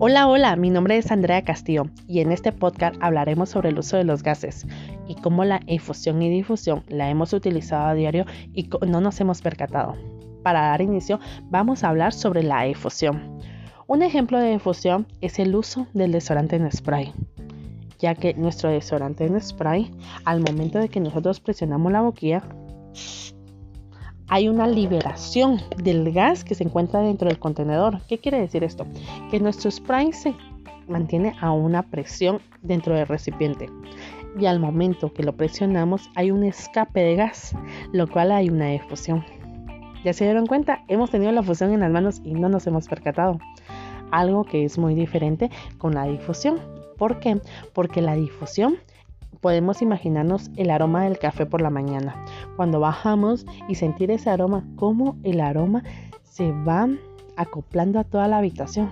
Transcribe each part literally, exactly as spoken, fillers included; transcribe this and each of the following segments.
Hola, hola, mi nombre es Andrea Castillo y en este podcast hablaremos sobre el uso de los gases y cómo la efusión y difusión la hemos utilizado a diario y no nos hemos percatado. Para dar inicio, vamos a hablar sobre la efusión. Un ejemplo de efusión es el uso del desodorante en spray, ya que nuestro desodorante en spray, al momento de que nosotros presionamos la boquilla, hay una liberación del gas que se encuentra dentro del contenedor. ¿Qué quiere decir esto? Que nuestro spray se mantiene a una presión dentro del recipiente y al momento que lo presionamos hay un escape de gas, lo cual hay una efusión. ¿Ya se dieron cuenta? Hemos tenido la fusión en las manos y no nos hemos percatado. Algo que es muy diferente con la difusión. ¿Por qué? Porque la difusión podemos imaginarnos el aroma del café por la mañana. Cuando bajamos y sentir ese aroma, cómo el aroma se va acoplando a toda la habitación.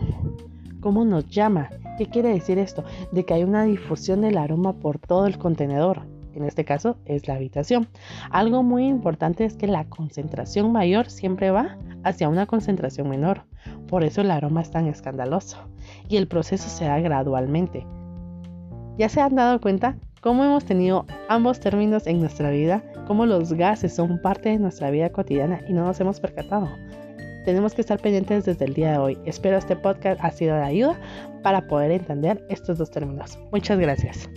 ¿Cómo nos llama? ¿Qué quiere decir esto? De que hay una difusión del aroma por todo el contenedor. En este caso es la habitación. Algo muy importante es que la concentración mayor siempre va hacia una concentración menor. Por eso el aroma es tan escandaloso. Y el proceso se da gradualmente. ¿Ya se han dado cuenta? Cómo hemos tenido ambos términos en nuestra vida, cómo los gases son parte de nuestra vida cotidiana y no nos hemos percatado. Tenemos que estar pendientes desde el día de hoy. Espero este podcast ha sido de ayuda para poder entender estos dos términos. Muchas gracias.